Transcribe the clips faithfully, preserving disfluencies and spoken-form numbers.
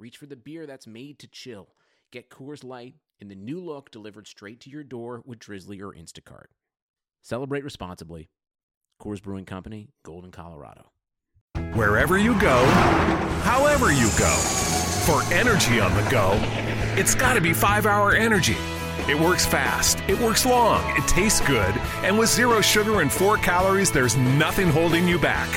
reach for the beer that's made to chill. Get Coors Light in the new look delivered straight to your door with Drizzly or Instacart. Celebrate responsibly. Coors Brewing Company, Golden, Colorado. Wherever you go, however you go, for energy on the go, it's got to be five-Hour Energy. It works fast, it works long, it tastes good, and with zero sugar and four calories, there's nothing holding you back.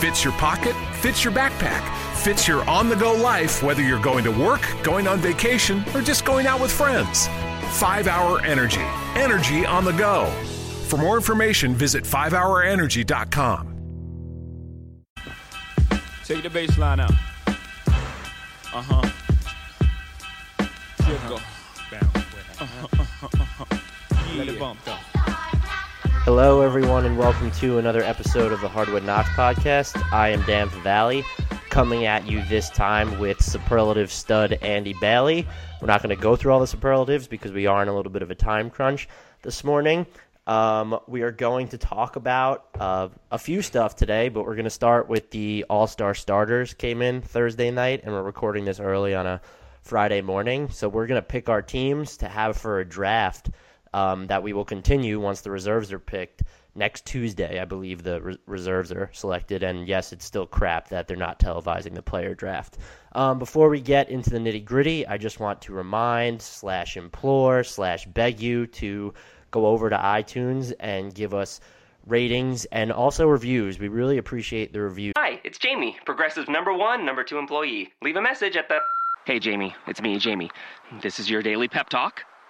Fits your pocket, fits your backpack, fits your on-the-go life, whether you're going to work, going on vacation, or just going out with friends. five-Hour Energy. Energy on the go. For more information, visit five hour energy dot com. Take the baseline out. Uh-huh. Here uh-huh. go. Uh-huh, uh-huh, uh-huh. Yeah. Let it bump, though. Hello, everyone, and welcome to another episode of the Hardwood Knocks podcast. I am Dan from Valley, coming at you this time with superlative stud Andy Bailey. We're not going to go through all the superlatives because we are in a little bit of a time crunch this morning. Um, we are going to talk about uh, a few stuff today, but we're going to start with the All-Star starters came in Thursday night, and we're recording this early on a Friday morning. So we're going to pick our teams to have for a draft um, that we will continue once the reserves are picked next Tuesday. I believe the re- reserves are selected, and yes, it's still crap that they're not televising the player draft. Um, before we get into the nitty-gritty, I just want to remind slash implore slash beg you to go over to iTunes and give us ratings and also reviews. We really appreciate the reviews. Hi, it's Jamie, Progressive number one, number two employee. Leave a message at the... Hey, Jamie, it's me, Jamie. This is your daily pep talk.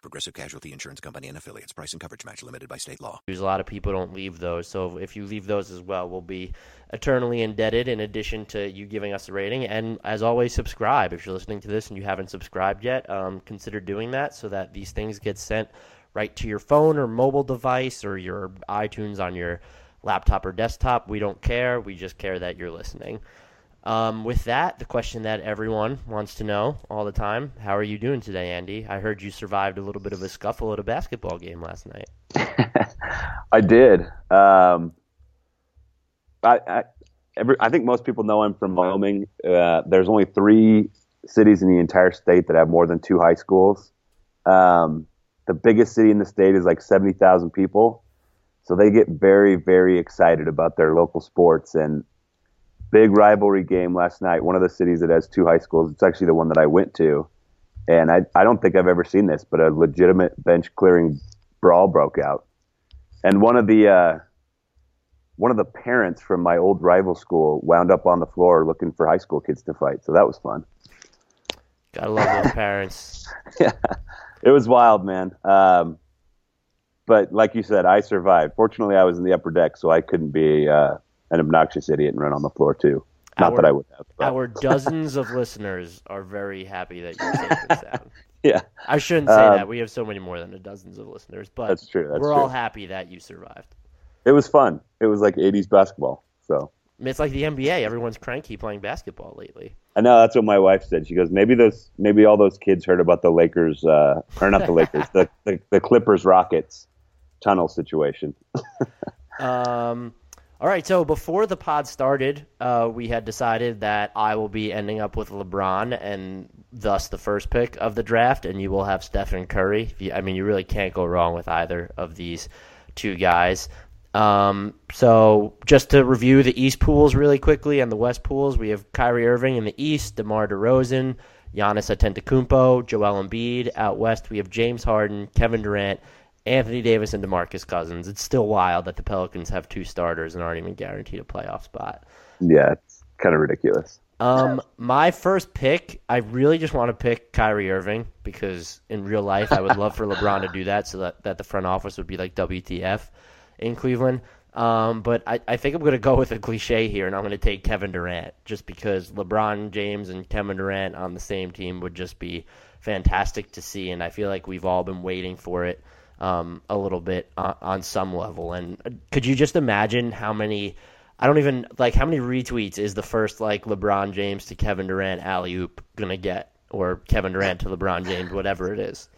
Progressive Casualty Insurance Company and Affiliates. Price and coverage match limited by state law. There's a lot of people don't leave those, so if you leave those as well, we'll be eternally indebted in addition to you giving us a rating. And as always, subscribe. If you're listening to this and you haven't subscribed yet, um, consider doing that so that these things get sent right to your phone or mobile device or your iTunes on your laptop or desktop. We don't care. We just care that you're listening. Um, with that, the question that everyone wants to know all the time, how are you doing today, Andy? I heard you survived a little bit of a scuffle at a basketball game last night. I did. Um, I, I, every, I think most people know I'm from Wyoming. Uh, there's only three cities in the entire state that have more than two high schools. Um, The biggest city in the state is like seventy thousand people. So they get very, very excited about their local sports. And big rivalry game last night, one of the cities that has two high schools, it's actually the one that I went to. And I, I don't think I've ever seen this, but a legitimate bench-clearing brawl broke out. And one of the uh, one of the parents from my old rival school wound up on the floor looking for high school kids to fight. So that was fun. Gotta love those parents. Yeah. It was wild, man. Um, but like you said, I survived. Fortunately, I was in the upper deck, so I couldn't be uh, an obnoxious idiot and run on the floor, too. Not our, that I would have. But. Our dozens of listeners are very happy that you're safe and sound. Yeah. I shouldn't say um, that. We have so many more than a dozens of listeners. But that's true. That's we're true. all happy that you survived. It was fun. It was like eighties basketball. So it's like the N B A. Everyone's cranky playing basketball lately. I know, that's what my wife said. She goes, maybe those, maybe all those kids heard about the Lakers, uh, or not the Lakers, the, the, the Clippers-Rockets tunnel situation. um, all right, so before the pod started, uh, we had decided that I will be ending up with LeBron and thus the first pick of the draft, and you will have Stephen Curry. I mean, you really can't go wrong with either of these two guys. Um, so just to review the East pools really quickly and the West pools, we have Kyrie Irving in the East, DeMar DeRozan, Giannis Antetokounmpo, Joel Embiid. Out West, we have James Harden, Kevin Durant, Anthony Davis and DeMarcus Cousins. It's still wild that the Pelicans have two starters and aren't even guaranteed a playoff spot. Yeah, it's kind of ridiculous. Um, my first pick, I really just want to pick Kyrie Irving because in real life I would love for LeBron to do that so that, that the front office would be like W T F in Cleveland. Um, but I, I think I'm going to go with a cliche here, and I'm going to take Kevin Durant just because LeBron James and Kevin Durant on the same team would just be fantastic to see, and I feel like we've all been waiting for it um, a little bit on, on some level. And could you just imagine how many – I don't even like how many retweets is the first like LeBron James to Kevin Durant alley oop gonna get, or Kevin Durant to LeBron James, whatever it is.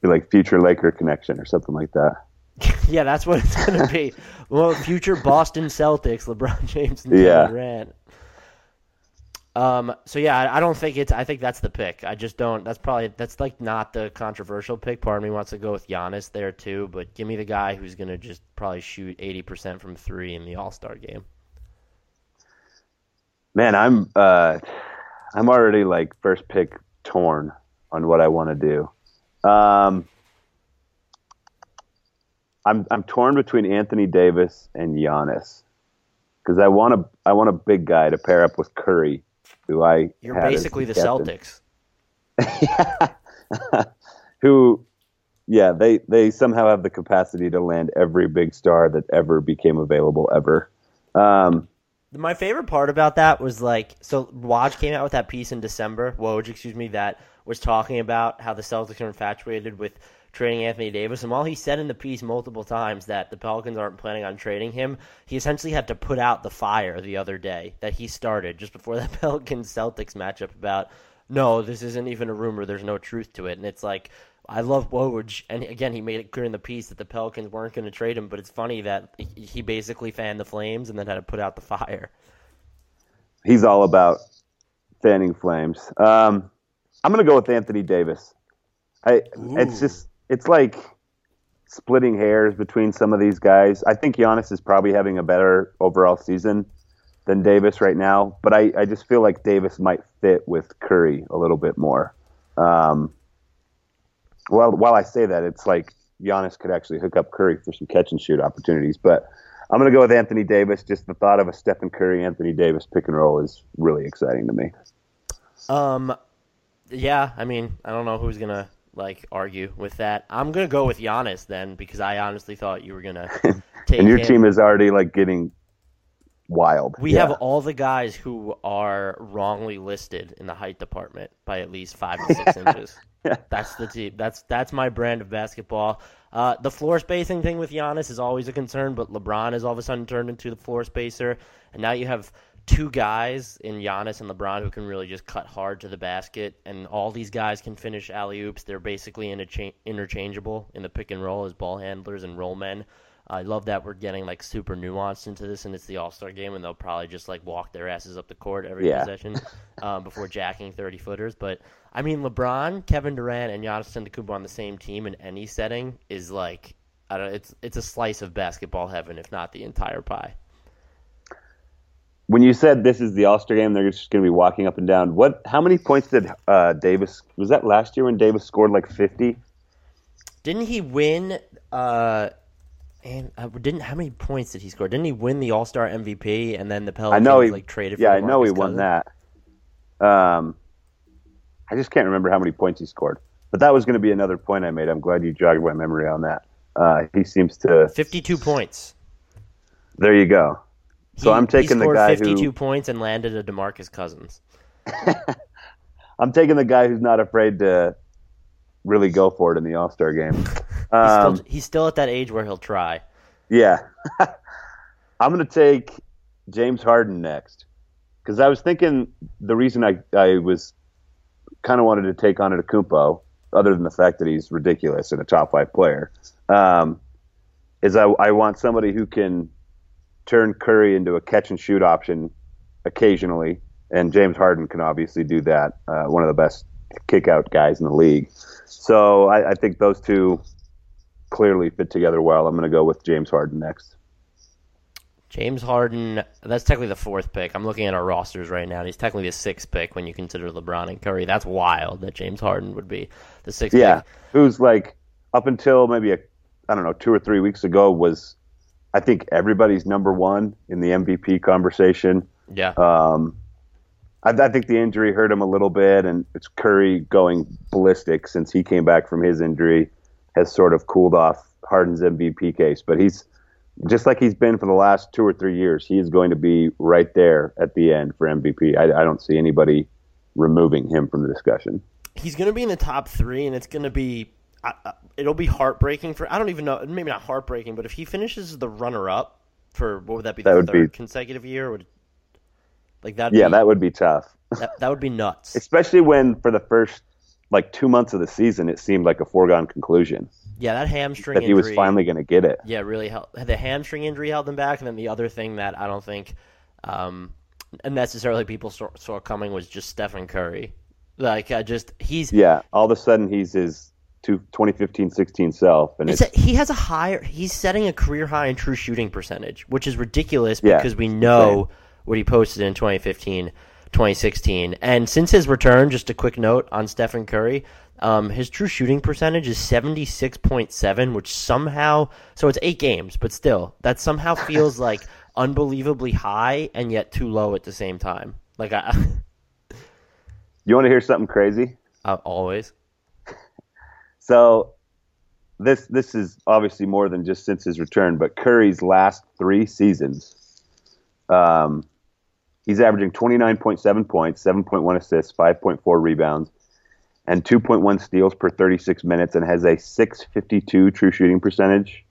Be like future Laker connection or something like that. Yeah, that's what it's gonna be. Well, future Boston Celtics, LeBron James and yeah. Kevin Durant. Um. So yeah, I, I don't think it's. I think that's the pick. I just don't. That's probably that's like not the controversial pick. Part of me wants to go with Giannis there too, but give me the guy who's gonna just probably shoot eighty percent from three in the All-Star game. Man, I'm uh, I'm already like first pick torn on what I want to do. Um, I'm I'm torn between Anthony Davis and Giannis because I want a I want a big guy to pair up with Curry. Who I You're basically the captain. Celtics. yeah. Who, yeah, they, they somehow have the capacity to land every big star that ever became available ever. Um, My favorite part about that was like, so Woj came out with that piece in December, Woj, excuse me, that was talking about how the Celtics are infatuated with trading Anthony Davis, and while he said in the piece multiple times that the Pelicans aren't planning on trading him, he essentially had to put out the fire the other day that he started just before that Pelicans-Celtics matchup about, no, this isn't even a rumor, there's no truth to it. And it's like, I love Woj, and again, he made it clear in the piece that the Pelicans weren't going to trade him, but it's funny that he basically fanned the flames and then had to put out the fire. He's all about fanning flames. Um, I'm going to go with Anthony Davis. I, it's just... It's like splitting hairs between some of these guys. I think Giannis is probably having a better overall season than Davis right now, but I, I just feel like Davis might fit with Curry a little bit more. Um, well, while I say that, it's like Giannis could actually hook up Curry for some catch-and-shoot opportunities, but I'm going to go with Anthony Davis. Just the thought of a Stephen Curry, Anthony Davis pick-and-roll is really exciting to me. Um, yeah, I mean, I don't know who's going to... like argue with that. I'm gonna go with Giannis then because I honestly thought you were gonna take and your him. Team is already like getting wild. We yeah. have all the guys who are wrongly listed in the height department by at least five to six inches. Yeah. That's the team. That's that's my brand of basketball. Uh, the floor spacing thing with Giannis is always a concern, but LeBron has all of a sudden turned into the floor spacer, and now you have two guys in Giannis and LeBron who can really just cut hard to the basket, and all these guys can finish alley-oops. They're basically intercha- interchangeable in the pick and roll as ball handlers and roll men. I love that we're getting like super nuanced into this, and it's the All-Star game, and they'll probably just like walk their asses up the court every yeah. possession um, before jacking thirty-footers. But, I mean, LeBron, Kevin Durant, and Giannis Antetokounmpo on the same team in any setting is like I don't, it's it's a slice of basketball heaven, if not the entire pie. When you said this is the All-Star game, they're just going to be walking up and down. What? How many points did uh, Davis – was that last year when Davis scored like fifty? Didn't he win uh, – and uh, didn't how many points did he score? Didn't he win the All-Star M V P and then the Pelicans I know he, like traded for yeah, DeMarcus I know he Cousins? Won that. Um, I just can't remember how many points he scored. But that was going to be another point I made. I'm glad you jogged my memory on that. Uh, he seems to – fifty-two points. There you go. So he, I'm taking the guy fifty-two who, points and landed a DeMarcus Cousins. I'm taking the guy who's not afraid to really go for it in the All-Star game. Um, he's, still, he's still at that age where he'll try. Yeah. I'm going to take James Harden next because I was thinking the reason I, I was kind of wanted to take on Antetokounmpo, other than the fact that he's ridiculous and a top-five player, um, is I, I want somebody who can – turn Curry into a catch-and-shoot option occasionally, and James Harden can obviously do that, uh, one of the best kick-out guys in the league. So I, I think those two clearly fit together well. I'm going to go with James Harden next. James Harden, that's technically the fourth pick. I'm looking at our rosters right now, and he's technically the sixth pick when you consider LeBron and Curry. That's wild that James Harden would be the sixth yeah, pick. Yeah, who's like up until maybe a I don't know, two or three weeks ago was, I think, everybody's number one in the M V P conversation. Yeah. Um, I, I think the injury hurt him a little bit, and it's Curry going ballistic since he came back from his injury has sort of cooled off Harden's M V P case. But he's just like he's been for the last two or three years. He is going to be right there at the end for M V P. I, I don't see anybody removing him from the discussion. He's going to be in the top three, and it's going to be – it'll be heartbreaking for – I don't even know. Maybe not heartbreaking, but if he finishes the runner-up for – what would that be? The that would third be, consecutive year? Would, like that. Yeah, be, that would be tough. That, that would be nuts. Especially when for the first, like, two months of the season, it seemed like a foregone conclusion. Yeah, that hamstring that injury. That he was finally going to get it. Yeah, really. Held, the hamstring injury held him back, and then the other thing that I don't think um, necessarily people saw, saw coming was just Stephen Curry. Like, I just, he's... Yeah, all of a sudden he's his twenty fifteen sixteen self. And it's it's, a, he has a higher... He's setting a career high in true shooting percentage, which is ridiculous yeah, because we know what he posted in twenty fifteen, twenty sixteen. And since his return, just a quick note on Stephen Curry, um, his true shooting percentage is seventy-six point seven, which somehow... So it's eight games, but still, that somehow feels like unbelievably high and yet too low at the same time. Like, I... You want to hear something crazy? Uh, always. So this this is obviously more than just since his return, but Curry's last three seasons, um, he's averaging twenty-nine point seven points, seven point one assists, five point four rebounds, and two point one steals per thirty-six minutes, and has a six fifty-two true shooting percentage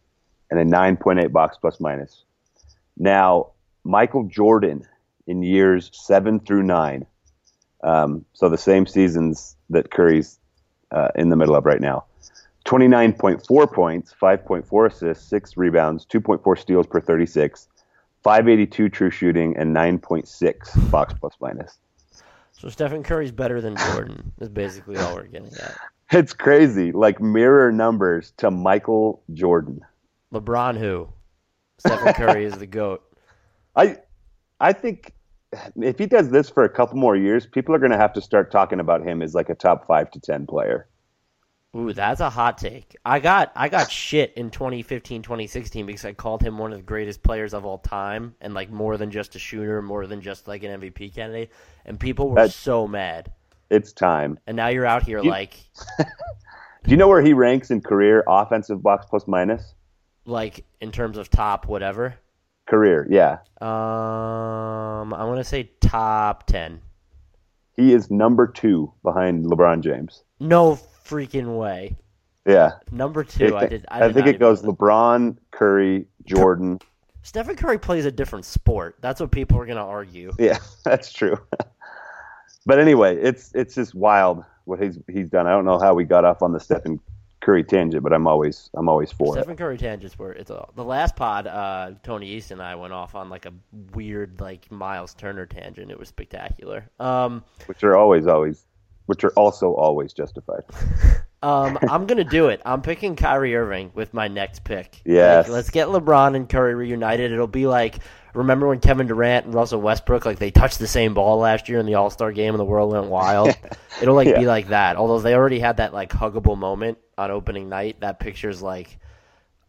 and a nine point eight box plus minus. Now, Michael Jordan in years seven through nine, Um, so the same seasons that Curry's uh, in the middle of right now. twenty-nine point four points, five point four assists, six rebounds, two point four steals per thirty-six, five eighty-two true shooting, and nine point six box plus minus. So Stephen Curry's better than Jordan is basically all we're getting at. It's crazy. Like mirror numbers to Michael Jordan. LeBron who? Stephen Curry is the GOAT. I, I think... If he does this for a couple more years, people are going to have to start talking about him as like a top five to ten player. Ooh, that's a hot take. I got I got shit in twenty fifteen, twenty sixteen because I called him one of the greatest players of all time and like more than just a shooter, more than just like an M V P candidate. And people were that's, so mad. It's time. And now you're out here you, like... Do you know where he ranks in career offensive box plus minus? Like in terms of top whatever? Career, yeah. Um, I want to say top ten. He is number two behind LeBron James. No freaking way. Yeah. Number two. I, I did. I, I did think it goes LeBron, Curry, Jordan. Stephen Curry plays a different sport. That's what people are going to argue. Yeah, that's true. But anyway, it's it's just wild what he's he's done. I don't know how we got off on the Stephen Curry tangent, but I'm always I'm always for Stephen it. Stephen Curry tangents were it's all, the last pod. Uh, Tony East and I went off on like a weird like Miles Turner tangent. It was spectacular. Um, which are always always, which are also always justified. um, I'm gonna do it. I'm picking Kyrie Irving with my next pick. Yes, like, let's get LeBron and Curry reunited. It'll be like remember when Kevin Durant and Russell Westbrook like they touched the same ball last year in the All Star game and the world went wild. It'll like yeah. be like that. Although they already had that like huggable moment on opening night. That picture's like,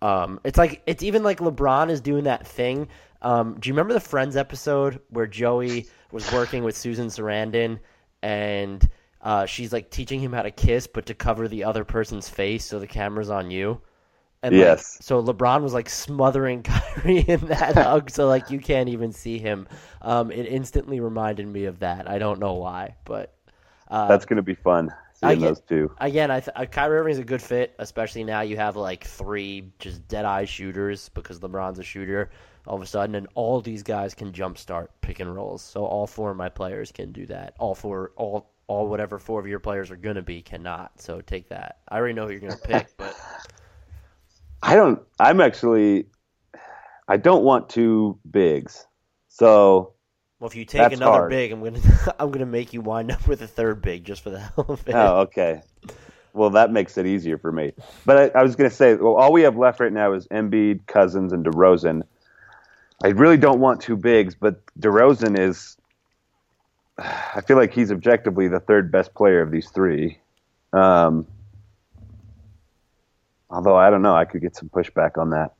um, it's like, it's even like LeBron is doing that thing. Um, do you remember the Friends episode where Joey was working with Susan Sarandon and uh, she's like teaching him how to kiss, but to cover the other person's face. So the camera's on you. And yes. Like, so LeBron was like smothering Kyrie in that hug. So like, you can't even see him. Um, it instantly reminded me of that. I don't know why, but uh, that's going to be fun. Again, those two. Again, I th- Kyrie Irving's a good fit, especially now you have like three just dead-eye shooters because LeBron's a shooter all of a sudden, and all these guys can jumpstart pick and rolls. So all four of my players can do that. All four, all all whatever four of your players are going to be cannot. So take that. I already know who you're going to pick, but I don't. I'm actually. I don't want two bigs. So. Well, if you take That's another hard. big, I'm gonna I'm gonna make you wind up with a third big just for the hell of it. Oh, okay. Well, that makes it easier for me. But I, I was gonna say, well, all we have left right now is Embiid, Cousins, and DeRozan. I really don't want two bigs, but DeRozan is. I feel like he's objectively the third best player of these three. Um, Although I don't know, I could get some pushback on that.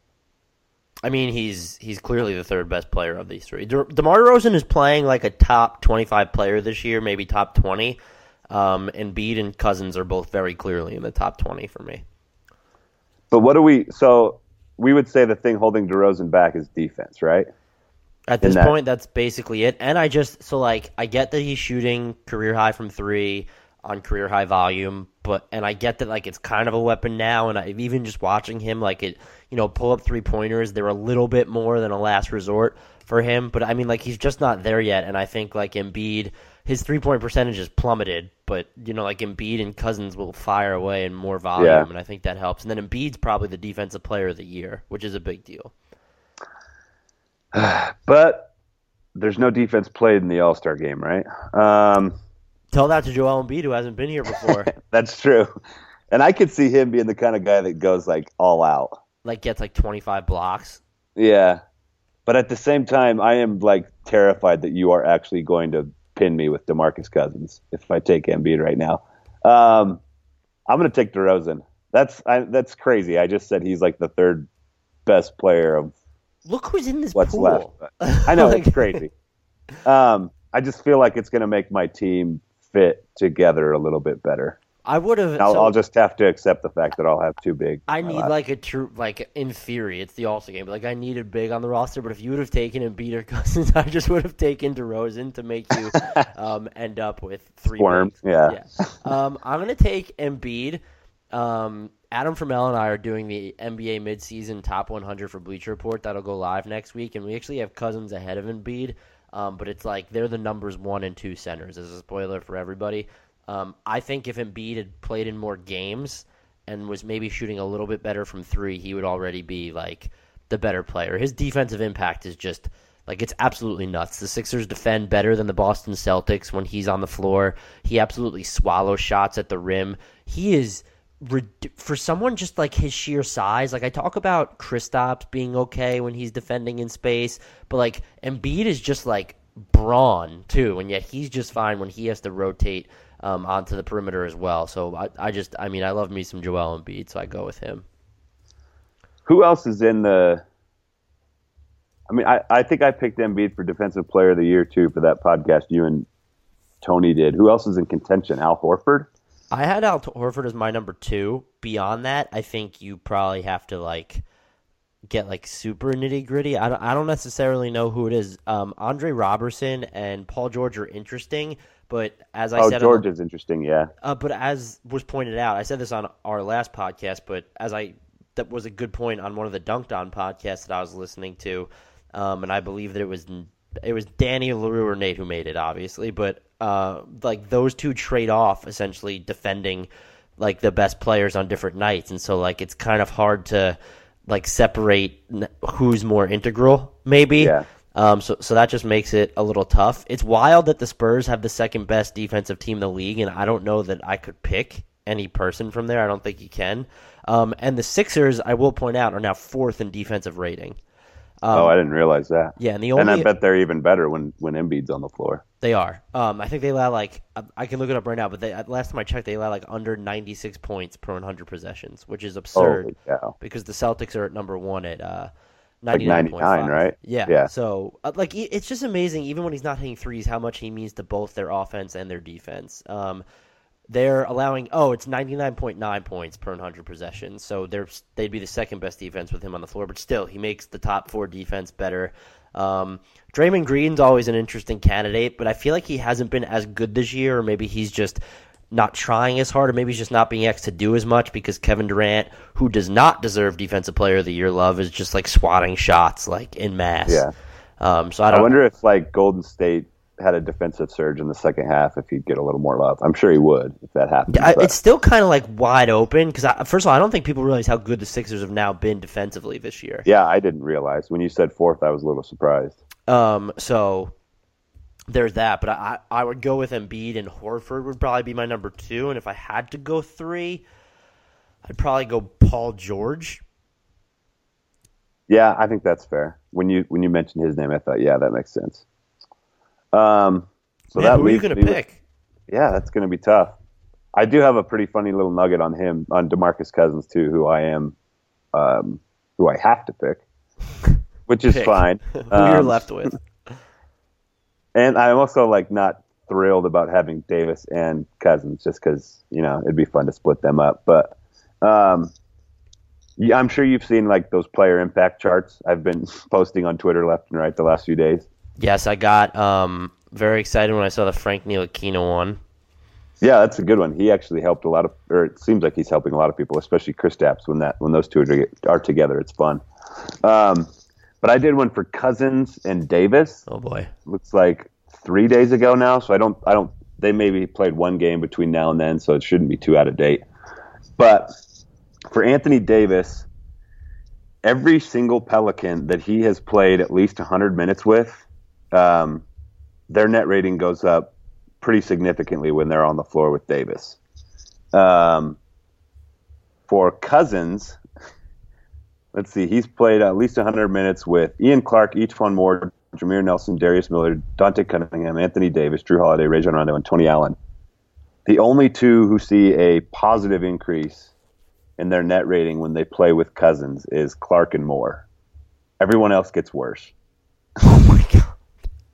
I mean, he's he's clearly the third best player of these three. De- DeMar DeRozan is playing like a top twenty-five player this year, maybe top twenty. Um, Embiid and Cousins are both very clearly in the top twenty for me. But what do we – so we would say the thing holding DeRozan back is defense, right? At this that. point, that's basically it. And I just – so, like, I get that he's shooting career high from three on career high volume, but – and I get that, like, it's kind of a weapon now. And I, even just watching him, like, it – you know, pull up three-pointers, they're a little bit more than a last resort for him. But, I mean, like, he's just not there yet. And I think, like, Embiid, his three-point percentage is plummeted. But, you know, like, Embiid and Cousins will fire away in more volume, yeah. and I think that helps. And then Embiid's probably the defensive player of the year, which is a big deal. But there's no defense played in the All-Star game, right? Um, Tell that to Joel Embiid, who hasn't been here before. That's true. And I could see him being the kind of guy that goes, like, all out. Like, gets like twenty-five blocks. Yeah. But at the same time, I am like terrified that you are actually going to pin me with DeMarcus Cousins if I take Embiid right now. Um, I'm going to take DeRozan. That's I, that's crazy. I just said he's like the third best player of Look who's in this what's pool. Left. I know, like, it's crazy. Um, I just feel like it's going to make my team fit together a little bit better. I would have. I'll, so, I'll just have to accept the fact that I'll have two big. I need life. like a true, like in theory, it's the All-Star game. But like I need a big on the roster. But if you would have taken Embiid or Cousins, I just would have taken DeRozan to make you um, end up with three. Squirm, bigs. yeah. yeah. Um, I'm gonna take Embiid. Um, Adam Fermel and I are doing the N B A midseason top one hundred for Bleacher Report. That'll go live next week, and we actually have Cousins ahead of Embiid. Um, but it's like they're the numbers one and two centers. As a spoiler for everybody. Um, I think if Embiid had played in more games and was maybe shooting a little bit better from three, he would already be, like, the better player. His defensive impact is just, like, it's absolutely nuts. The Sixers defend better than the Boston Celtics when he's on the floor. He absolutely swallows shots at the rim. He is, for someone just, like, his sheer size, like, I talk about Kristaps being okay when he's defending in space, but, like, Embiid is just, like, brawn, too, and yet he's just fine when he has to rotate Um, onto the perimeter as well. So I, I just, I mean, I love me some Joel Embiid, so I go with him. Who else is in the – I mean, I, I think I picked Embiid for Defensive Player of the Year, too, for that podcast you and Tony did. Who else is in contention? Al Horford? I had Al Horford as my number two. Beyond that, I think you probably have to, like, get, like, super nitty-gritty. I don't, I don't necessarily know who it is. Um, Andre Robertson and Paul George are interesting – But as I oh, said, George on, is interesting, yeah. Uh, but as was pointed out, I said this on our last podcast. But as I, that was a good point on one of the Dunked On podcasts that I was listening to, um, and I believe that it was it was Danny LaRue or Nate who made it, obviously. But uh, like those two trade off essentially defending like the best players on different nights, and so like it's kind of hard to like separate who's more integral, maybe. Yeah. Um, so, so that just makes it a little tough. It's wild that the Spurs have the second best defensive team in the league, and I don't know that I could pick any person from there. I don't think you can. Um, and the Sixers, I will point out, are now fourth in defensive rating. Um, oh, I didn't realize that. Yeah, and the only, and I bet they're even better when, when Embiid's on the floor. They are. Um, I think they allow like I can look it up right now, but they, last time I checked, they allow like under ninety-six points per one hundred possessions, which is absurd. Because the Celtics are at number one at. Uh, ninety-nine, like ninety-nine, right? Yeah. yeah. So, uh, like, it's just amazing, even when he's not hitting threes, how much he means to both their offense and their defense. Um, they're allowing, oh, it's ninety-nine point nine points per one hundred possessions. So they're, they'd be the second best defense with him on the floor. But still, he makes the top four defense better. Um, Draymond Green's always an interesting candidate, but I feel like he hasn't been as good this year, or maybe he's just not trying as hard, or maybe he's just not being asked to do as much because Kevin Durant, who does not deserve Defensive Player of the Year love, is just like swatting shots like in mass. Yeah. Um, so I don't. I wonder if like Golden State had a defensive surge in the second half, if he'd get a little more love. I'm sure he would if that happened. I, it's still kind of like wide open because first of all, I don't think people realize how good the Sixers have now been defensively this year. Yeah, I didn't realize when you said fourth, I was a little surprised. Um. So. There's that, but I, I would go with Embiid, and Horford would probably be my number two. And if I had to go three, I'd probably go Paul George. Yeah, I think that's fair. When you when you mentioned his name, I thought, yeah, that makes sense. Um, so Man, that who are you going to pick? With, yeah, that's going to be tough. I do have a pretty funny little nugget on him, on DeMarcus Cousins too, who I am, um, who I have to pick, which is pick. fine. Who um, you're left with. And I'm also like not thrilled about having Davis and Cousins just because, you know, it'd be fun to split them up. But um, I'm sure you've seen like those player impact charts I've been posting on Twitter left and right the last few days. Yes, I got um, very excited when I saw the Frank Ntilikina one. Yeah, that's a good one. He actually helped a lot of, or it seems like he's helping a lot of people, especially Kristaps. When that when those two are, are together, it's fun. Um, but I did one for Cousins and Davis. Oh boy, looks like three days ago now. So I don't, I don't. They maybe played one game between now and then, so it shouldn't be too out of date. But for Anthony Davis, every single Pelican that he has played at least one hundred minutes with, um, their net rating goes up pretty significantly when they're on the floor with Davis. Um, for Cousins, let's see, he's played at least one hundred minutes with Ian Clark, Etuan Moore, Jameer Nelson, Darius Miller, Dante Cunningham, Anthony Davis, Jrue Holiday, Rajon Rondo, and Tony Allen. The only two who see a positive increase in their net rating when they play with Cousins is Clark and Moore. Everyone else gets worse. Oh my God.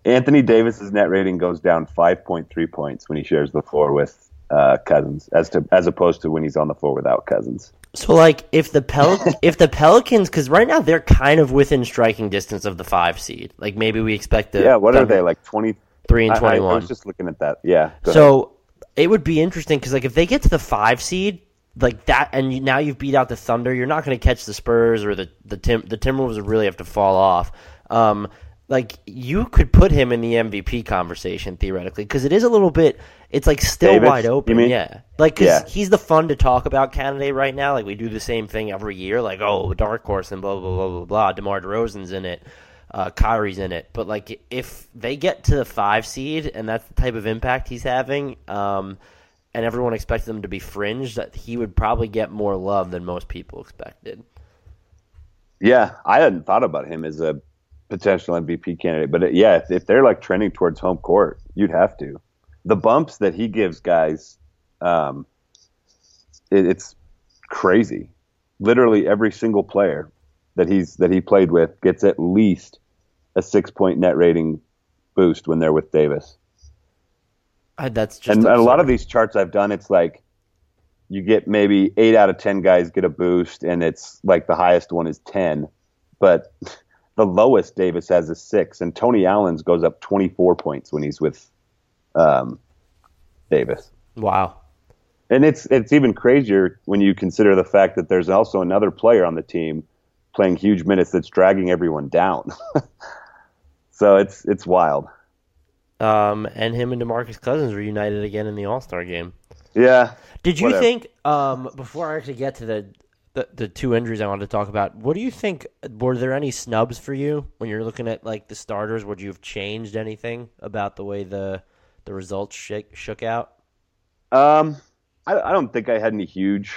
Anthony Davis's net rating goes down five point three points when he shares the floor with uh, Cousins, as to as opposed to when he's on the floor without Cousins. So, like, if the Pel- if the Pelicans, because right now they're kind of within striking distance of the five seed. Like, maybe we expect the yeah. What are they like twenty-three and twenty-one? I, I was just looking at that. Yeah. So it would be interesting because, like, if they get to the five seed, like that, and now you've beat out the Thunder, you're not going to catch the Spurs or the the Tim the Timberwolves. Really have to fall off. Um, Like, you could put him in the M V P conversation, theoretically, because it is a little bit – it's, like, still Davis, wide open. You mean? Yeah. Like, because yeah. he's the fun-to-talk-about candidate right now. Like, we do the same thing every year. Like, oh, dark horse and blah, blah, blah, blah, blah. DeMar DeRozan's in it. Uh, Kyrie's in it. But, like, if they get to the five seed and that's the type of impact he's having, um, and everyone expects them to be fringe, that he would probably get more love than most people expected. Yeah. I hadn't thought about him as a – potential M V P candidate, but it, yeah, if, if they're like trending towards home court, you'd have to. The bumps that he gives guys, um, it, it's crazy. Literally every single player that he's that he played with gets at least a six point net rating boost when they're with Davis. Uh, that's just and absurd. A lot of these charts I've done, it's like you get maybe eight out of ten guys get a boost, and it's like the highest one is ten, but. The lowest Davis has is six, and Tony Allen's goes up twenty-four points when he's with um, Davis. Wow. And it's it's even crazier when you consider the fact that there's also another player on the team playing huge minutes that's dragging everyone down. So it's it's wild. Um, and him and DeMarcus Cousins were united again in the All-Star game. Yeah. Did you whatever. think, um, before I actually get to the – The the two injuries I wanted to talk about. What do you think? Were there any snubs for you when you're looking at like the starters? Would you have changed anything about the way the the results shake, shook out? Um, I, I don't think I had any huge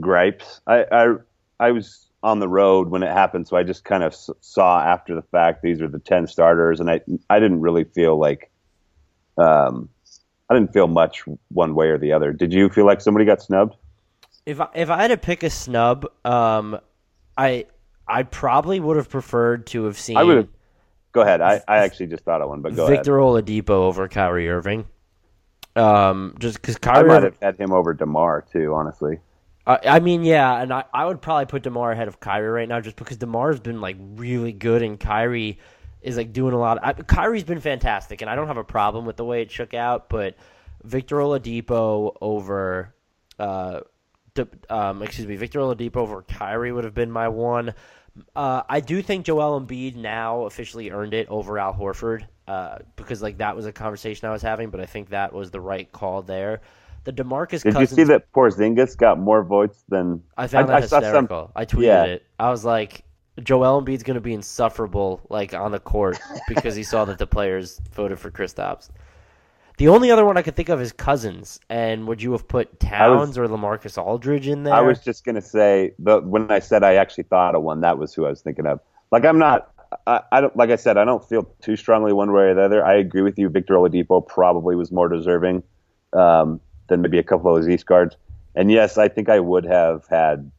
gripes. I, I I was on the road when it happened, so I just kind of saw after the fact these are the ten starters, and I I didn't really feel like um I didn't feel much one way or the other. Did you feel like somebody got snubbed? If I, if I had to pick a snub, um, I I probably would have preferred to have seen. I would have, go ahead. I, I actually just thought of one, but go Victor ahead. Victor Oladipo over Kyrie Irving. Um, just because Kyrie, I might have had him over DeMar too. Honestly, I, I mean, yeah, and I, I would probably put DeMar ahead of Kyrie right now, just because DeMar's been like really good, and Kyrie is like doing a lot. Of, I, Kyrie's been fantastic, and I don't have a problem with the way it shook out. But Victor Oladipo over. Uh, Um, excuse me, Victor Oladipo over Kyrie would have been my one. Uh, I do think Joel Embiid now officially earned it over Al Horford uh, because like that was a conversation I was having, but I think that was the right call there. The DeMarcus Did Cousins. Did you see that Porzingis got more votes than I found I, that hysterical. I, some... I tweeted yeah. it. I was like, Joel Embiid's going to be insufferable like on the court because he saw that the players voted for Kristaps. The only other one I could think of is Cousins, and would you have put Towns was, or LaMarcus Aldridge in there? I was just going to say, the, when I said I actually thought of one, that was who I was thinking of. Like I'm not, I, I don't, like I said, I don't feel too strongly one way or the other. I agree with you. Victor Oladipo probably was more deserving um, than maybe a couple of those East guards. And yes, I think I would have had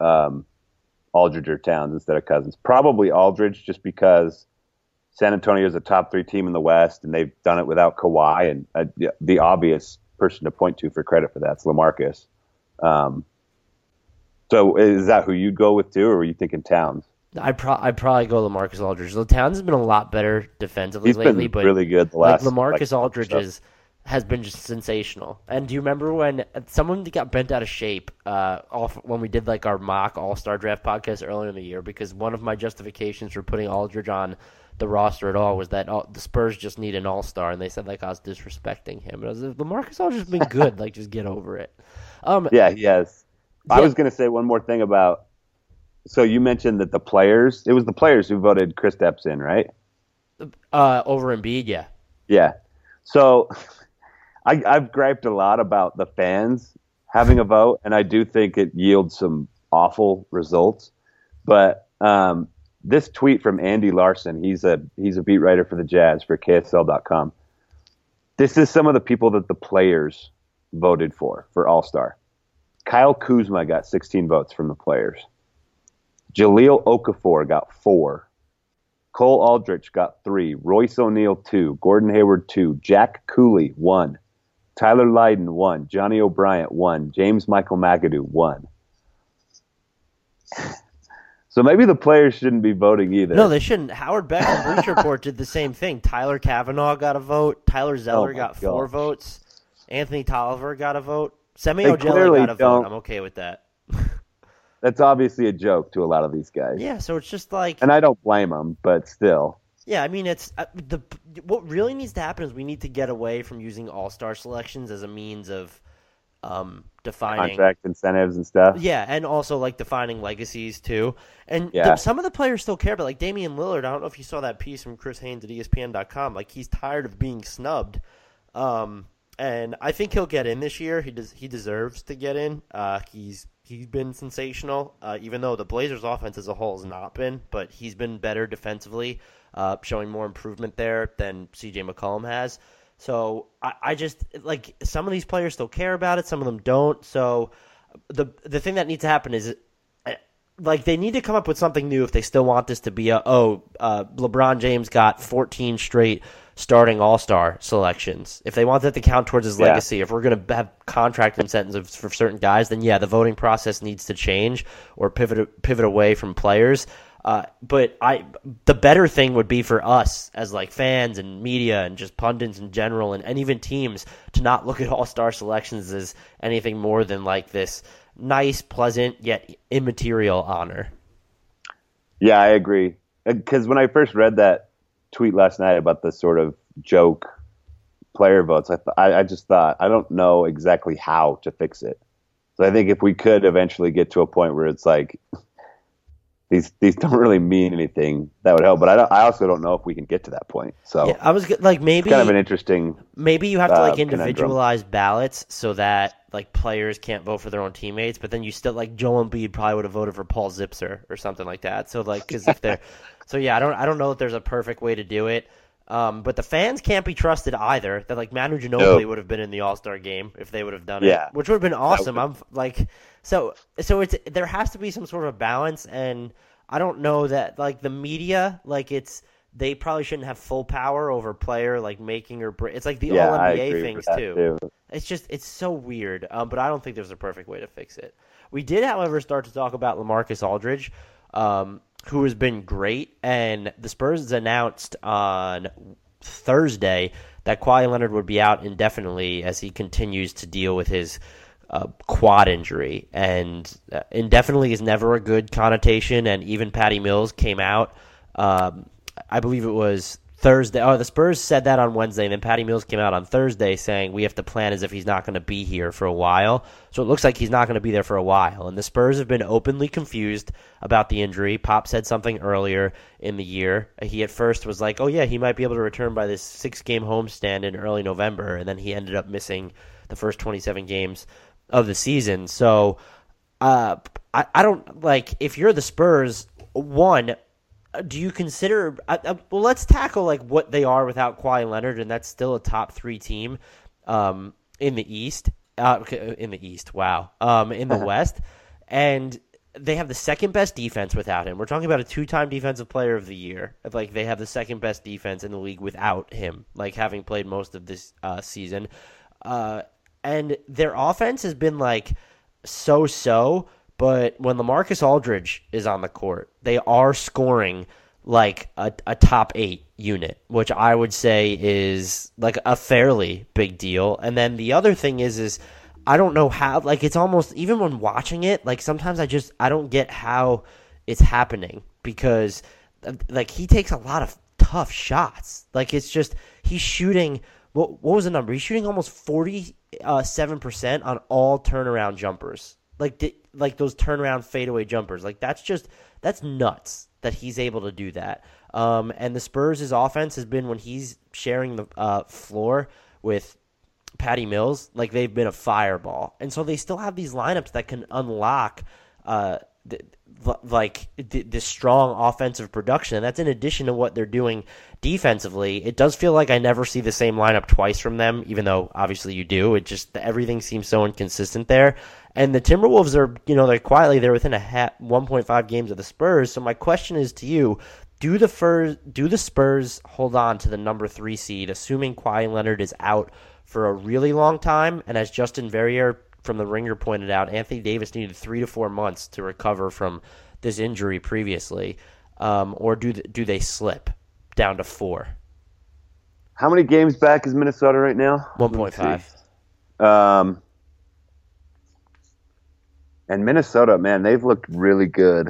um, Aldridge or Towns instead of Cousins. Probably Aldridge, just because San Antonio is a top three team in the West, and they've done it without Kawhi. And uh, the obvious person to point to for credit for that is LaMarcus. Um, so is that who you'd go with too, or were you thinking Towns? I pro- I'd probably go LaMarcus Aldridge. Towns has been a lot better defensively He's lately, been but really good the last, like LaMarcus like, Aldridge is, has been just sensational. And do you remember when someone got bent out of shape uh, off when we did like our mock All-Star Draft podcast earlier in the year? Because one of my justifications for putting Aldridge on the roster at all was that all, the Spurs just need an All-Star, and they said like I was disrespecting him. And I was like, LaMarcus Aldridge has been good. Like just get over it. Um, yeah, he has. Yeah. I was going to say one more thing about. So you mentioned that the players, it was the players who voted Kristaps in, right? Uh, over Embiid, yeah. Yeah. So I, I've griped a lot about the fans having a vote, and I do think it yields some awful results. But um, this tweet from Andy Larson, he's a he's a beat writer for the Jazz for K S L dot com. This is some of the people that the players voted for, for All-Star. Kyle Kuzma got sixteen votes from the players. Jahlil Okafor got four. Cole Aldrich got three. Royce O'Neal, two. Gordon Hayward, two. Jack Cooley, one. Tyler Lydon, one. Johnny O'Brien, one. James Michael McAdoo, one. So maybe the players shouldn't be voting either. No, they shouldn't. Howard Beck and Bleacher Report did the same thing. Tyler Kavanaugh got a vote. Tyler Zeller oh got gosh. four votes. Anthony Tolliver got a vote. Semi Ojeleye got a don't. vote. I'm okay with that. That's obviously a joke to a lot of these guys. Yeah, so it's just like... And I don't blame them, but still. Yeah, I mean, it's uh, the what really needs to happen is we need to get away from using all-star selections as a means of um, defining... contract incentives and stuff. Yeah, and also, like, defining legacies, too. And yeah. the, some of the players still care, but, like, Damian Lillard, I don't know if you saw that piece from Chris Haynes at E S P N dot com. Like, he's tired of being snubbed. Um, and I think he'll get in this year. He does. He deserves to get in. Uh, he's... He's been sensational, uh, even though the Blazers' offense as a whole has not been, but he's been better defensively, uh, showing more improvement there than C J McCollum has. So I, I just – like some of these players still care about it. Some of them don't. So the the thing that needs to happen is like they need to come up with something new if they still want this to be a, oh, uh, LeBron James got fourteen straight starting all-star selections. If they want that to count towards his yeah. legacy, if we're going to have contract incentives for certain guys, then yeah, the voting process needs to change or pivot pivot away from players. Uh, but I, the better thing would be for us as like fans and media and just pundits in general and, and even teams to not look at all-star selections as anything more than like this nice, pleasant, yet immaterial honor. Yeah, I agree. Because when I first read that tweet last night about the sort of joke player votes, I, th- I I just thought I don't know exactly how to fix it. So I think if we could eventually get to a point where it's like these these don't really mean anything, that would help. But I don't, I also don't know if we can get to that point. So yeah, I was like maybe it's kind of an interesting. Maybe you have to uh, like individualize conundrum. ballots so that like players can't vote for their own teammates, but then you still like Joel Embiid probably would have voted for Paul Zipser or something like that. So like because if they're So, yeah, I don't I don't know if there's a perfect way to do it. Um, but the fans can't be trusted either. That, like, Manu Ginobili nope. would have been in the All-Star game if they would have done yeah. it, which would have been awesome. I'm like, so so it's there has to be some sort of balance, and I don't know that, like, the media, like, it's they probably shouldn't have full power over player, like, making or break. It's like the yeah, All N B A things, too. too. It's just it's so weird, um, but I don't think there's a perfect way to fix it. We did, however, start to talk about LaMarcus Aldridge. Um who has been great, and the Spurs announced on Thursday that Kawhi Leonard would be out indefinitely as he continues to deal with his uh, quad injury, and uh, indefinitely is never a good connotation, and even Patty Mills came out, um, I believe it was Thursday, oh, the Spurs said that on Wednesday, and then Patty Mills came out on Thursday saying we have to plan as if he's not going to be here for a while. So it looks like he's not going to be there for a while, and the Spurs have been openly confused about the injury. Pop said something earlier in the year. He at first was like, oh, yeah, he might be able to return by this six-game homestand in early November, and then he ended up missing the first twenty-seven games of the season. So uh, I, I don't – like, if you're the Spurs, one – do you consider uh, – uh, well, let's tackle like what they are without Kawhi Leonard, and that's still a top three team um, in the East. Uh, in the East, wow. Um, in the uh-huh. West, and they have the second best defense without him. We're talking about a two-time defensive player of the year. Like, they have the second best defense in the league without him, like, having played most of this uh, season. Uh, and their offense has been like so-so, but when LaMarcus Aldridge is on the court, they are scoring like a, a top eight unit, which I would say is like a fairly big deal. And then the other thing is, is I don't know how, like, it's almost, even when watching it, like, sometimes I just, I don't get how it's happening, because like he takes a lot of tough shots. Like, it's just, he's shooting, what, what was the number? He's shooting almost forty-seven percent on all turnaround jumpers. Like, the, like those turnaround fadeaway jumpers. Like, that's just, that's nuts that he's able to do that. Um, and the Spurs' offense has been, when he's sharing the uh, floor with Patty Mills, like, they've been a fireball. And so they still have these lineups that can unlock uh, th- th- like th- this strong offensive production. And that's in addition to what they're doing defensively. It does feel like I never see the same lineup twice from them, even though obviously you do. It just, everything seems so inconsistent there. And the Timberwolves are, you know, they're quietly, they're within a ha- one point five games of the Spurs. So my question is to you, do the Spurs, do the Spurs hold on to the number three seed, assuming Kawhi Leonard is out for a really long time? And as Justin Verrier from The Ringer pointed out, Anthony Davis needed three to four months to recover from this injury previously. Um, or do th- do they slip down to four? How many games back is Minnesota right now? one point five. Um. And Minnesota, man, they've looked really good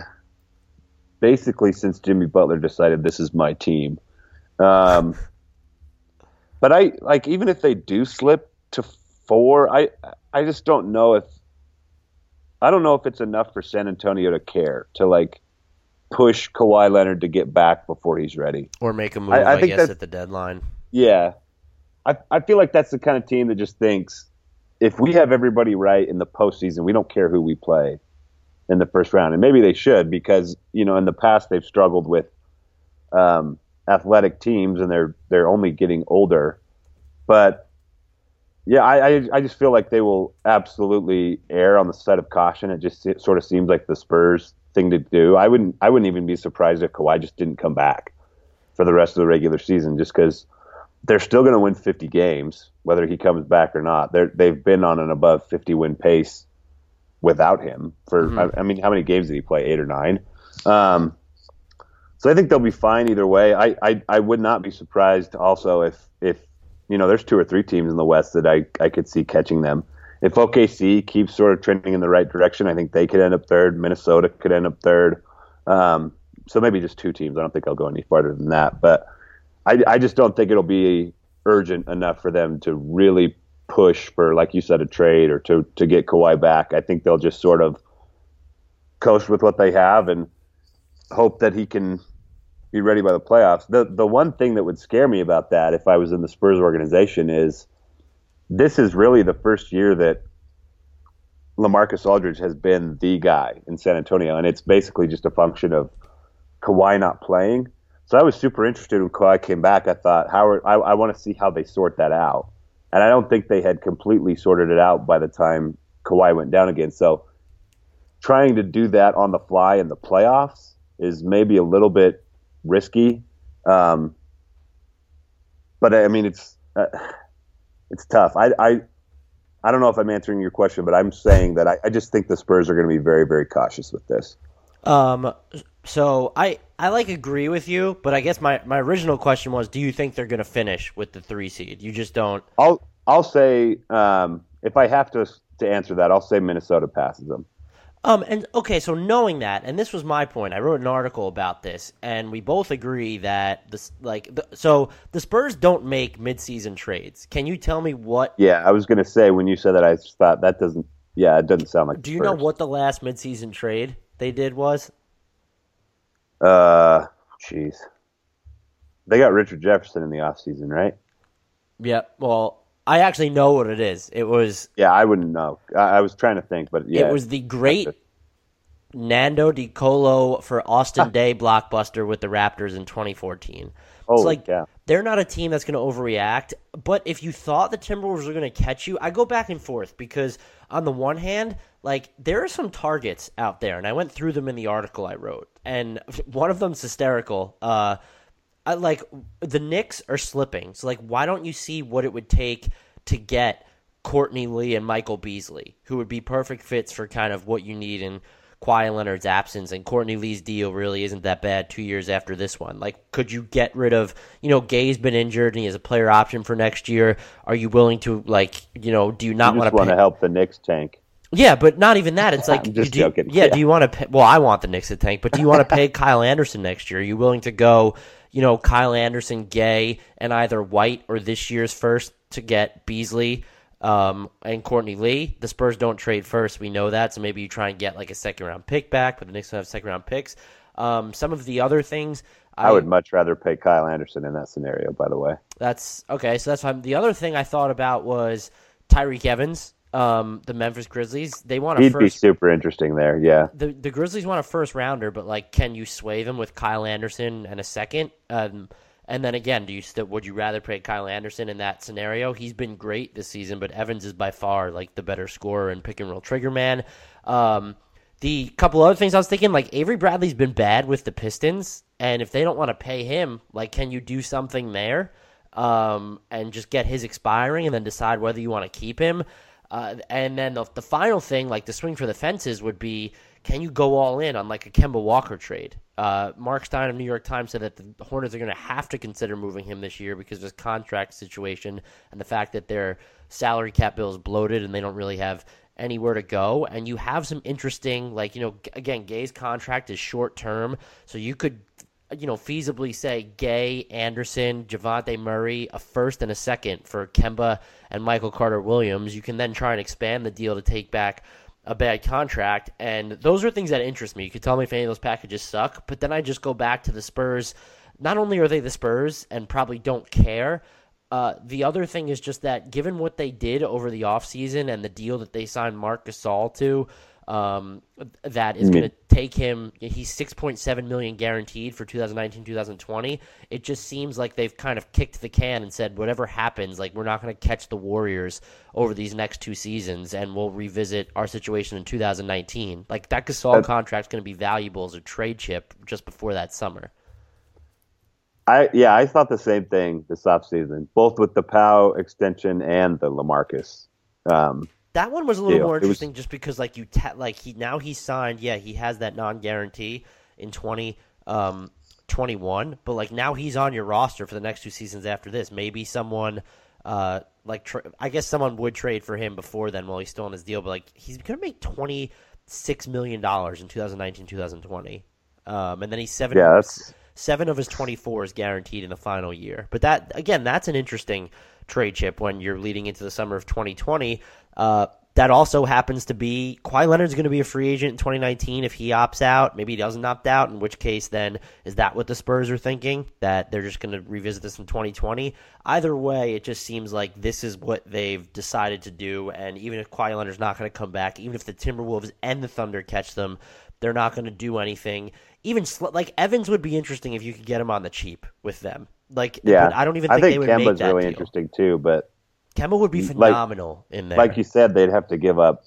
basically since Jimmy Butler decided this is my team. Um, but I like, even if they do slip to four, I I just don't know if I don't know if it's enough for San Antonio to care to like push Kawhi Leonard to get back before he's ready, or make a move. I, I, I guess at the deadline. Yeah, I I feel like that's the kind of team that just thinks, if we have everybody right in the postseason, we don't care who we play in the first round. And maybe they should, because, you know, in the past they've struggled with um, athletic teams, and they're they're only getting older. But yeah, I, I I just feel like they will absolutely err on the side of caution. It just it sort of seems like the Spurs thing to do. I wouldn't I wouldn't even be surprised if Kawhi just didn't come back for the rest of the regular season, just because they're still going to win fifty games, whether he comes back or not. They're, they've been on an above fifty-win pace without him for, mm-hmm. I, I mean, how many games did he play, eight or nine? Um, so I think they'll be fine either way. I, I, I would not be surprised also if, if you know, there's two or three teams in the West that I, I could see catching them. If O K C keeps sort of trending in the right direction, I think they could end up third. Minnesota could end up third. Um, so maybe just two teams. I don't think I'll go any farther than that, but I, I just don't think it'll be urgent enough for them to really push for, like you said, a trade or to, to get Kawhi back. I think they'll just sort of coast with what they have and hope that he can be ready by the playoffs. The the one thing that would scare me about that if I was in the Spurs organization is this is really the first year that LaMarcus Aldridge has been the guy in San Antonio, and it's basically just a function of Kawhi not playing. So I was super interested when Kawhi came back. I thought, how are, I, I want to see how they sort that out. And I don't think they had completely sorted it out by the time Kawhi went down again. So trying to do that on the fly in the playoffs is maybe a little bit risky. Um, but, I mean, it's uh, it's tough. I, I I don't know if I'm answering your question, but I'm saying that I, I just think the Spurs are going to be very, very cautious with this. Um. So I, I like agree with you, but I guess my, my original question was, do you think they're going to finish with the three seed? You just don't. I'll I'll say um, if I have to to answer that, I'll say Minnesota passes them. Um and okay, so knowing that, and this was my point. I wrote an article about this, and we both agree that this like the, so the Spurs don't make midseason trades. Can you tell me what? Yeah, I was going to say when you said that, I thought that doesn't. Yeah, it doesn't sound like. Do you know what the last midseason trade they did was? Uh, jeez. They got Richard Jefferson in the offseason, right? Yeah, well, I actually know what it is. It was... Yeah, I wouldn't know. I, I was trying to think, but yeah. It was the great Nando DiColo for Austin Day blockbuster with the Raptors in twenty fourteen. Oh, it's like yeah. They're not a team that's going to overreact. But if you thought the Timberwolves were going to catch you, I go back and forth because on the one hand, like there are some targets out there, and I went through them in the article I wrote, and one of them's hysterical. Uh, I, like the Knicks are slipping, so like why don't you see what it would take to get Courtney Lee and Michael Beasley, who would be perfect fits for kind of what you need in Kawhi Leonard's absence, and Courtney Lee's deal really isn't that bad two years after this one. Like, could you get rid of, you know, Gay's been injured and he has a player option for next year. Are you willing to, like, you know, do you not you want to want to help the Knicks tank? Yeah, but not even that. It's like, I'm just do you, joking. Yeah, yeah, do you want to pay, well, I want the Knicks to tank, but do you want to pay Kyle Anderson next year? Are you willing to go, you know, Kyle Anderson, Gay, and either White or this year's first to get Beasley? Um, and Courtney Lee, the Spurs don't trade first. We know that. So maybe you try and get like a second round pick back, but the Knicks don't have second round picks. Um, some of the other things. I, I would much rather pay Kyle Anderson in that scenario, by the way. That's okay. So that's fine. The other thing I thought about was Tyreek Evans, um, the Memphis Grizzlies. They want a He'd first. He'd be super interesting there. Yeah. The, the Grizzlies want a first rounder, but like, can you sway them with Kyle Anderson and a second? Um, And then again, do you still, would you rather play Kyle Anderson in that scenario? He's been great this season, but Evans is by far like the better scorer and pick and roll trigger man. Um, the couple other things I was thinking, like Avery Bradley's been bad with the Pistons, and if they don't want to pay him, like can you do something there um, and just get his expiring and then decide whether you want to keep him? Uh, and then the, the final thing, like the swing for the fences would be, can you go all in on like a Kemba Walker trade? Uh, Mark Stein of New York Times said that the Hornets are going to have to consider moving him this year because of his contract situation and the fact that their salary cap bill is bloated and they don't really have anywhere to go. And you have some interesting, like, you know, again, Gay's contract is short term, so you could, you know, feasibly say Gay, Anderson, Javante Murray, a first and a second for Kemba and Michael Carter Williams. You can then try and expand the deal to take back a bad contract, and those are things that interest me. You could tell me if any of those packages suck, but then I just go back to the Spurs. Not only are they the Spurs and probably don't care, uh, the other thing is just that given what they did over the offseason and the deal that they signed Marc Gasol to, um, that is mm-hmm. going to take him, he's six point seven million dollars guaranteed for two thousand nineteen, two thousand twenty. It just seems like they've kind of kicked the can and said, whatever happens, like we're not going to catch the Warriors over these next two seasons, and we'll revisit our situation in two thousand nineteen. Like that Gasol contract's going to be valuable as a trade chip just before that summer. I Yeah, I thought the same thing this offseason, both with the Powell extension and the LaMarcus um That one was a little deal. more interesting was, just because like you ta- like he now he signed yeah he has that non-guarantee in twenty twenty-one, but like now he's on your roster for the next two seasons after this. Maybe someone uh like tra- I guess someone would trade for him before then while he's still on his deal, but like he's going to make twenty-six million dollars in two thousand nineteen, two thousand twenty. Um and then he's seven yeah, that's... seven of his twenty-four is guaranteed in the final year. But that again, that's an interesting trade chip when you're leading into the summer of twenty twenty. Uh, that also happens to be Kawhi Leonard's going to be a free agent in twenty nineteen if he opts out. Maybe he doesn't opt out, in which case then is that what the Spurs are thinking, that they're just going to revisit this in twenty twenty? Either way, it just seems like this is what they've decided to do, and even if Kawhi Leonard's not going to come back, even if the Timberwolves and the Thunder catch them, they're not going to do anything. Even sl- like Evans would be interesting if you could get him on the cheap with them. Like, yeah. I don't even think, I think they would Kemba's make that really deal. Interesting too, but Kemba would be phenomenal like, in there. Like you said, they'd have to give up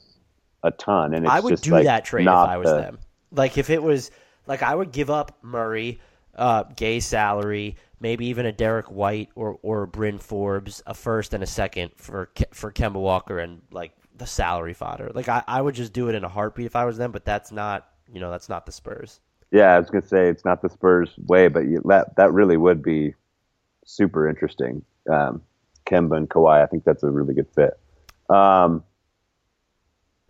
a ton, and it's I would just do like that trade if I was the... them. Like if it was, like I would give up Murray, uh, Gay's salary, maybe even a Derek White or or a Bryn Forbes, a first and a second for for Kemba Walker and like the salary fodder. Like I, I would just do it in a heartbeat if I was them. But that's not, you know, that's not the Spurs. Yeah, I was gonna say it's not the Spurs way, but you, that that really would be super interesting. Um, Kemba and Kawhi, I think that's a really good fit. Um,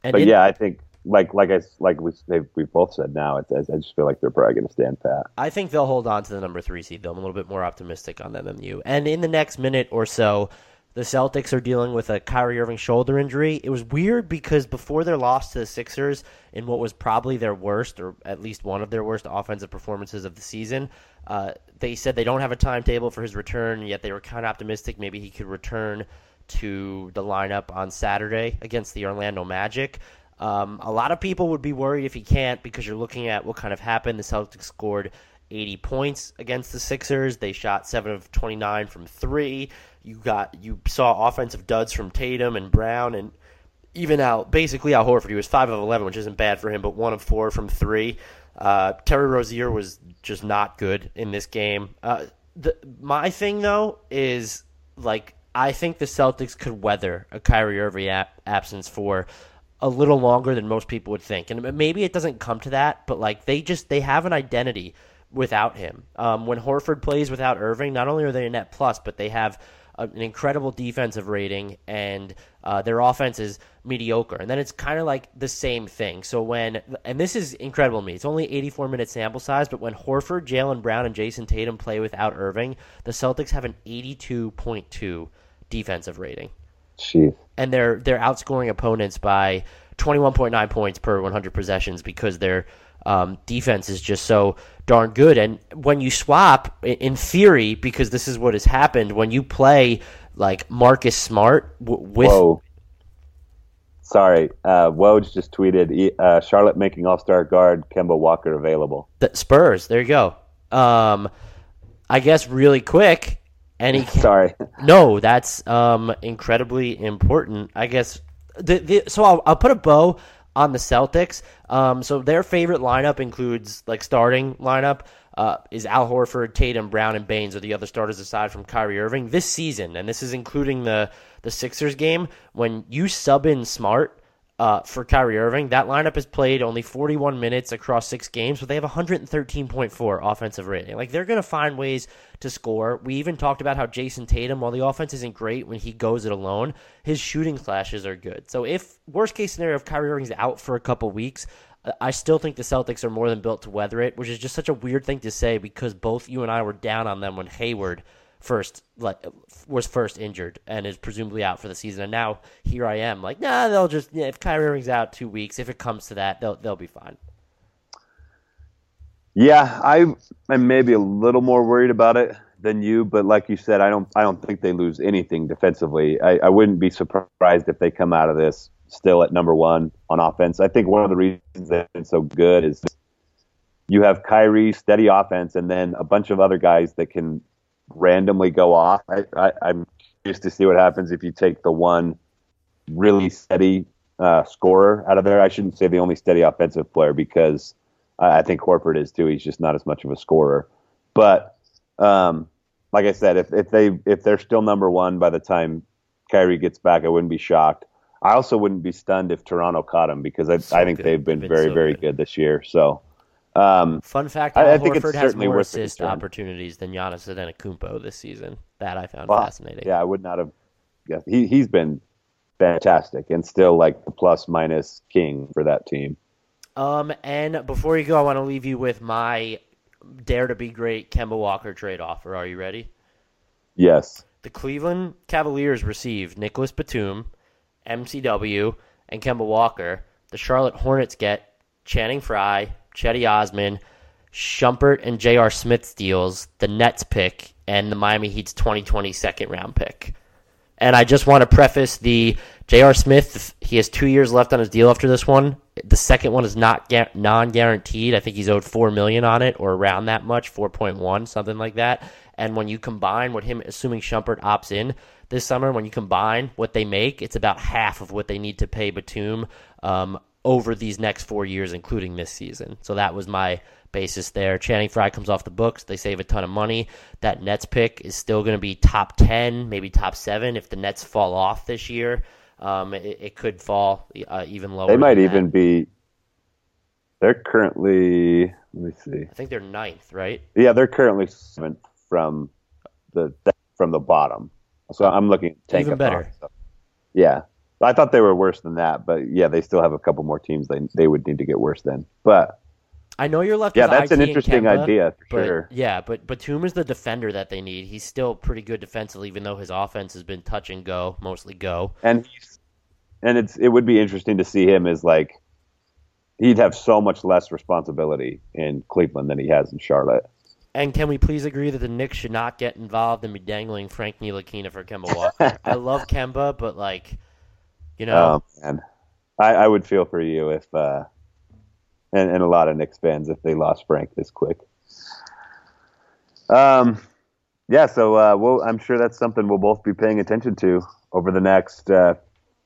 and but in, yeah, I think like like I like we we've both said now, it's, I just feel like they're probably going to stand pat. I think they'll hold on to the number three seed, though. I'm a little bit more optimistic on them than you. And in the next minute or so, the Celtics are dealing with a Kyrie Irving shoulder injury. It was weird because before their loss to the Sixers in what was probably their worst, or at least one of their worst offensive performances of the season, uh, they said they don't have a timetable for his return, yet they were kind of optimistic maybe he could return to the lineup on Saturday against the Orlando Magic. Um, a lot of people would be worried if he can't, because you're looking at what kind of happened. The Celtics scored eighty points against the Sixers. They shot seven of twenty-nine from three. You got you saw offensive duds from Tatum and Brown, and even out basically Al Horford. He was five of eleven, which isn't bad for him, but one of four from three. Uh, Terry Rozier was just not good in this game. Uh, the, my thing, though, is like I think the Celtics could weather a Kyrie Irving ap- absence for a little longer than most people would think. And maybe it doesn't come to that, but like they just they have an identity without him. Um, when Horford plays without Irving, not only are they a net plus, but they have a, an incredible defensive rating, and uh, their offense is mediocre. And then it's kind of like the same thing. So when – and this is incredible to me. It's only eighty-four minute sample size, but when Horford, Jaylen Brown, and Jason Tatum play without Irving, the Celtics have an eighty-two point two defensive rating. Jeez. And they're they're outscoring opponents by twenty-one point nine points per one hundred possessions because their um, defense is just so darn good. And when you swap, in theory, because this is what has happened, when you play like Marcus Smart w- with. Whoa. Sorry, uh, Woj just tweeted uh, Charlotte making all-star guard Kemba Walker available. The Spurs, there you go. Um, I guess really quick. And he can, Sorry. No, that's um, incredibly important. I guess the, the, so I'll, I'll put a bow on the Celtics. Um, so their favorite lineup includes like starting lineup uh, is Al Horford, Tatum, Brown, and Baines are the other starters aside from Kyrie Irving this season. And this is including the, the Sixers game. When you sub in Smart uh, for Kyrie Irving, that lineup has played only forty-one minutes across six games, but they have one hundred thirteen point four offensive rating. Like they're going to find ways to score. We even talked about how Jason Tatum, while the offense isn't great when he goes it alone, his shooting flashes are good. So if worst case scenario, if Kyrie Irving's out for a couple weeks, I still think the Celtics are more than built to weather it, which is just such a weird thing to say because both you and I were down on them when Hayward first like was first injured and is presumably out for the season, and now here I am like nah they'll just yeah, if Kyrie Irving's out two weeks, if it comes to that, they'll they'll be fine. Yeah, I am maybe a little more worried about it than you, but like you said, I don't I don't think they lose anything defensively. I, I wouldn't be surprised if they come out of this still at number one on offense. I think one of the reasons they've been so good is you have Kyrie steady offense and then a bunch of other guys that can randomly go off. I, I, I'm curious to see what happens if you take the one really steady uh, scorer out of there. I shouldn't say the only steady offensive player because I, I think Horford is too. He's just not as much of a scorer. But um, like I said, if, if they if they're still number one by the time Kyrie gets back, I wouldn't be shocked. I also wouldn't be stunned if Toronto caught him because I, so I think good. they've been, been very so very good. good this year. So. Um, Fun fact, I, I think Horford has more assist opportunities than Giannis Antetokounmpo this season. That I found well, fascinating. Yeah, I would not have guessed. He, he's been fantastic and still like the plus-minus king for that team. Um, and before you go, I want to leave you with my dare-to-be-great Kemba Walker trade offer. Are you ready? Yes. The Cleveland Cavaliers received Nicholas Batum, M C W, and Kemba Walker. The Charlotte Hornets get Channing Frye, Chetty Osman, Shumpert, and J R. Smith steals, the Nets pick, and the Miami Heat's twenty twenty second-round pick. And I just want to preface the J R. Smith, he has two years left on his deal after this one. The second one is not ga- non-guaranteed. I think he's owed four million dollars on it or around that much, four point one, something like that. And when you combine what him, assuming Shumpert opts in this summer, when you combine what they make, it's about half of what they need to pay Batum um, over these next four years, including this season. So that was my basis there. Channing Frye comes off the books. They save a ton of money. That Nets pick is still going to be top ten, maybe top seven. If the Nets fall off this year, um, it, it could fall uh, even lower. They might even be – they're currently – let me see. I think they're ninth, right? Yeah, they're currently seventh from the from the bottom. So I'm looking at tank. Even better. So. Yeah. I thought they were worse than that, but yeah, they still have a couple more teams they they would need to get worse than. But I know you're left. Yeah, that's an interesting Kemba, idea for but, sure. Yeah, but Batum is the defender that they need. He's still pretty good defensively, even though his offense has been touch and go, mostly go. And he's, and it's it would be interesting to see him as like he'd have so much less responsibility in Cleveland than he has in Charlotte. And can we please agree that the Knicks should not get involved and be dangling Frank Ntilikina for Kemba Walker? I love Kemba, but like. You know, oh, I, I would feel for you if, uh, and, and a lot of Knicks fans if they lost Frank this quick. Um, yeah, so uh, we'll, I'm sure that's something we'll both be paying attention to over the next uh,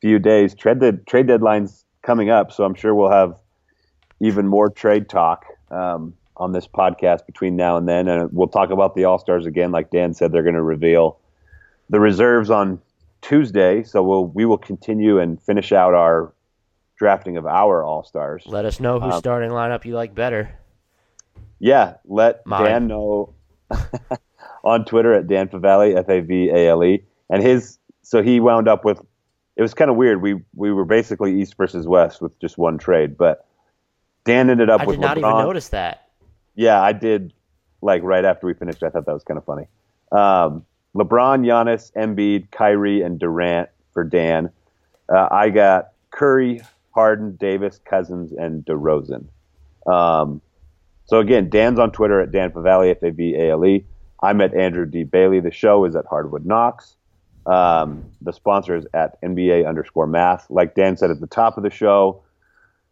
few days. Trade the trade deadline's coming up, so I'm sure we'll have even more trade talk um, on this podcast between now and then. And we'll talk about the All-Stars again. Like Dan said, they're going to reveal the reserves on Tuesday, so we'll, we will continue and finish out our drafting of our All-Stars. Let us know whose um, starting lineup you like better. Yeah, let Mine. Dan know on Twitter at Dan Favale, F A V A L E. And his, so he wound up with, it was kind of weird. We we were basically East versus West with just one trade, but Dan ended up I with LeBron. I did not LeBron. even notice that. Yeah, I did, like, right after we finished. I thought that was kind of funny. Um, LeBron, Giannis, Embiid, Kyrie, and Durant for Dan. Uh, I got Curry, Harden, Davis, Cousins, and DeRozan. Um, so, again, Dan's on Twitter at Dan Favale, F A V A L E. I'm at Andrew D. Bailey. The show is at Hardwood Knocks. Um, the sponsor is at N B A underscore math. Like Dan said at the top of the show,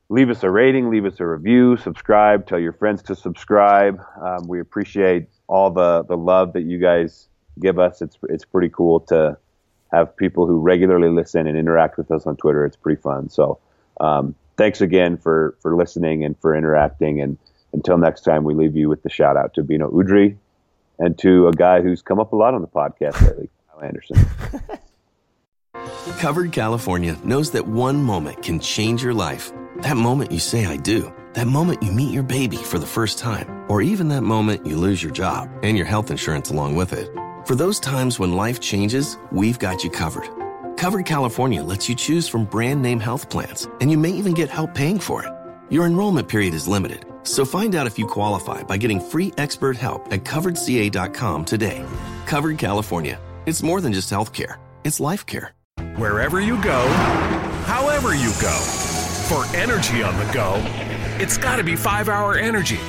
leave us a rating, leave us a review, subscribe, tell your friends to subscribe. Um, we appreciate all the, the love that you guys give us. It's it's pretty cool to have people who regularly listen and interact with us on Twitter. It's pretty fun. So um, thanks again for, for listening and for interacting. And until next time, we leave you with the shout out to Bino Udri and to a guy who's come up a lot on the podcast lately, Kyle Anderson. Covered California knows that one moment can change your life. That moment you say, I do. That moment you meet your baby for the first time. Or even that moment you lose your job and your health insurance along with it. For those times when life changes, we've got you covered. Covered California lets you choose from brand name health plans, and you may even get help paying for it. Your enrollment period is limited, so find out if you qualify by getting free expert help at covered c a dot com today. Covered California. It's more than just health care. It's life care. Wherever you go, however you go, for energy on the go, it's got to be five hour Energy.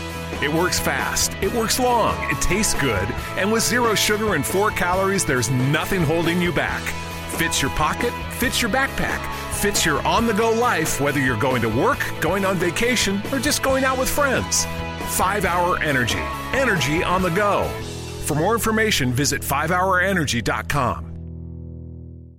It works fast, it works long, it tastes good, and with zero sugar and four calories, there's nothing holding you back. Fits your pocket, fits your backpack, fits your on-the-go life, whether you're going to work, going on vacation, or just going out with friends. five hour Energy. Energy on the go. For more information, visit five hour energy dot com.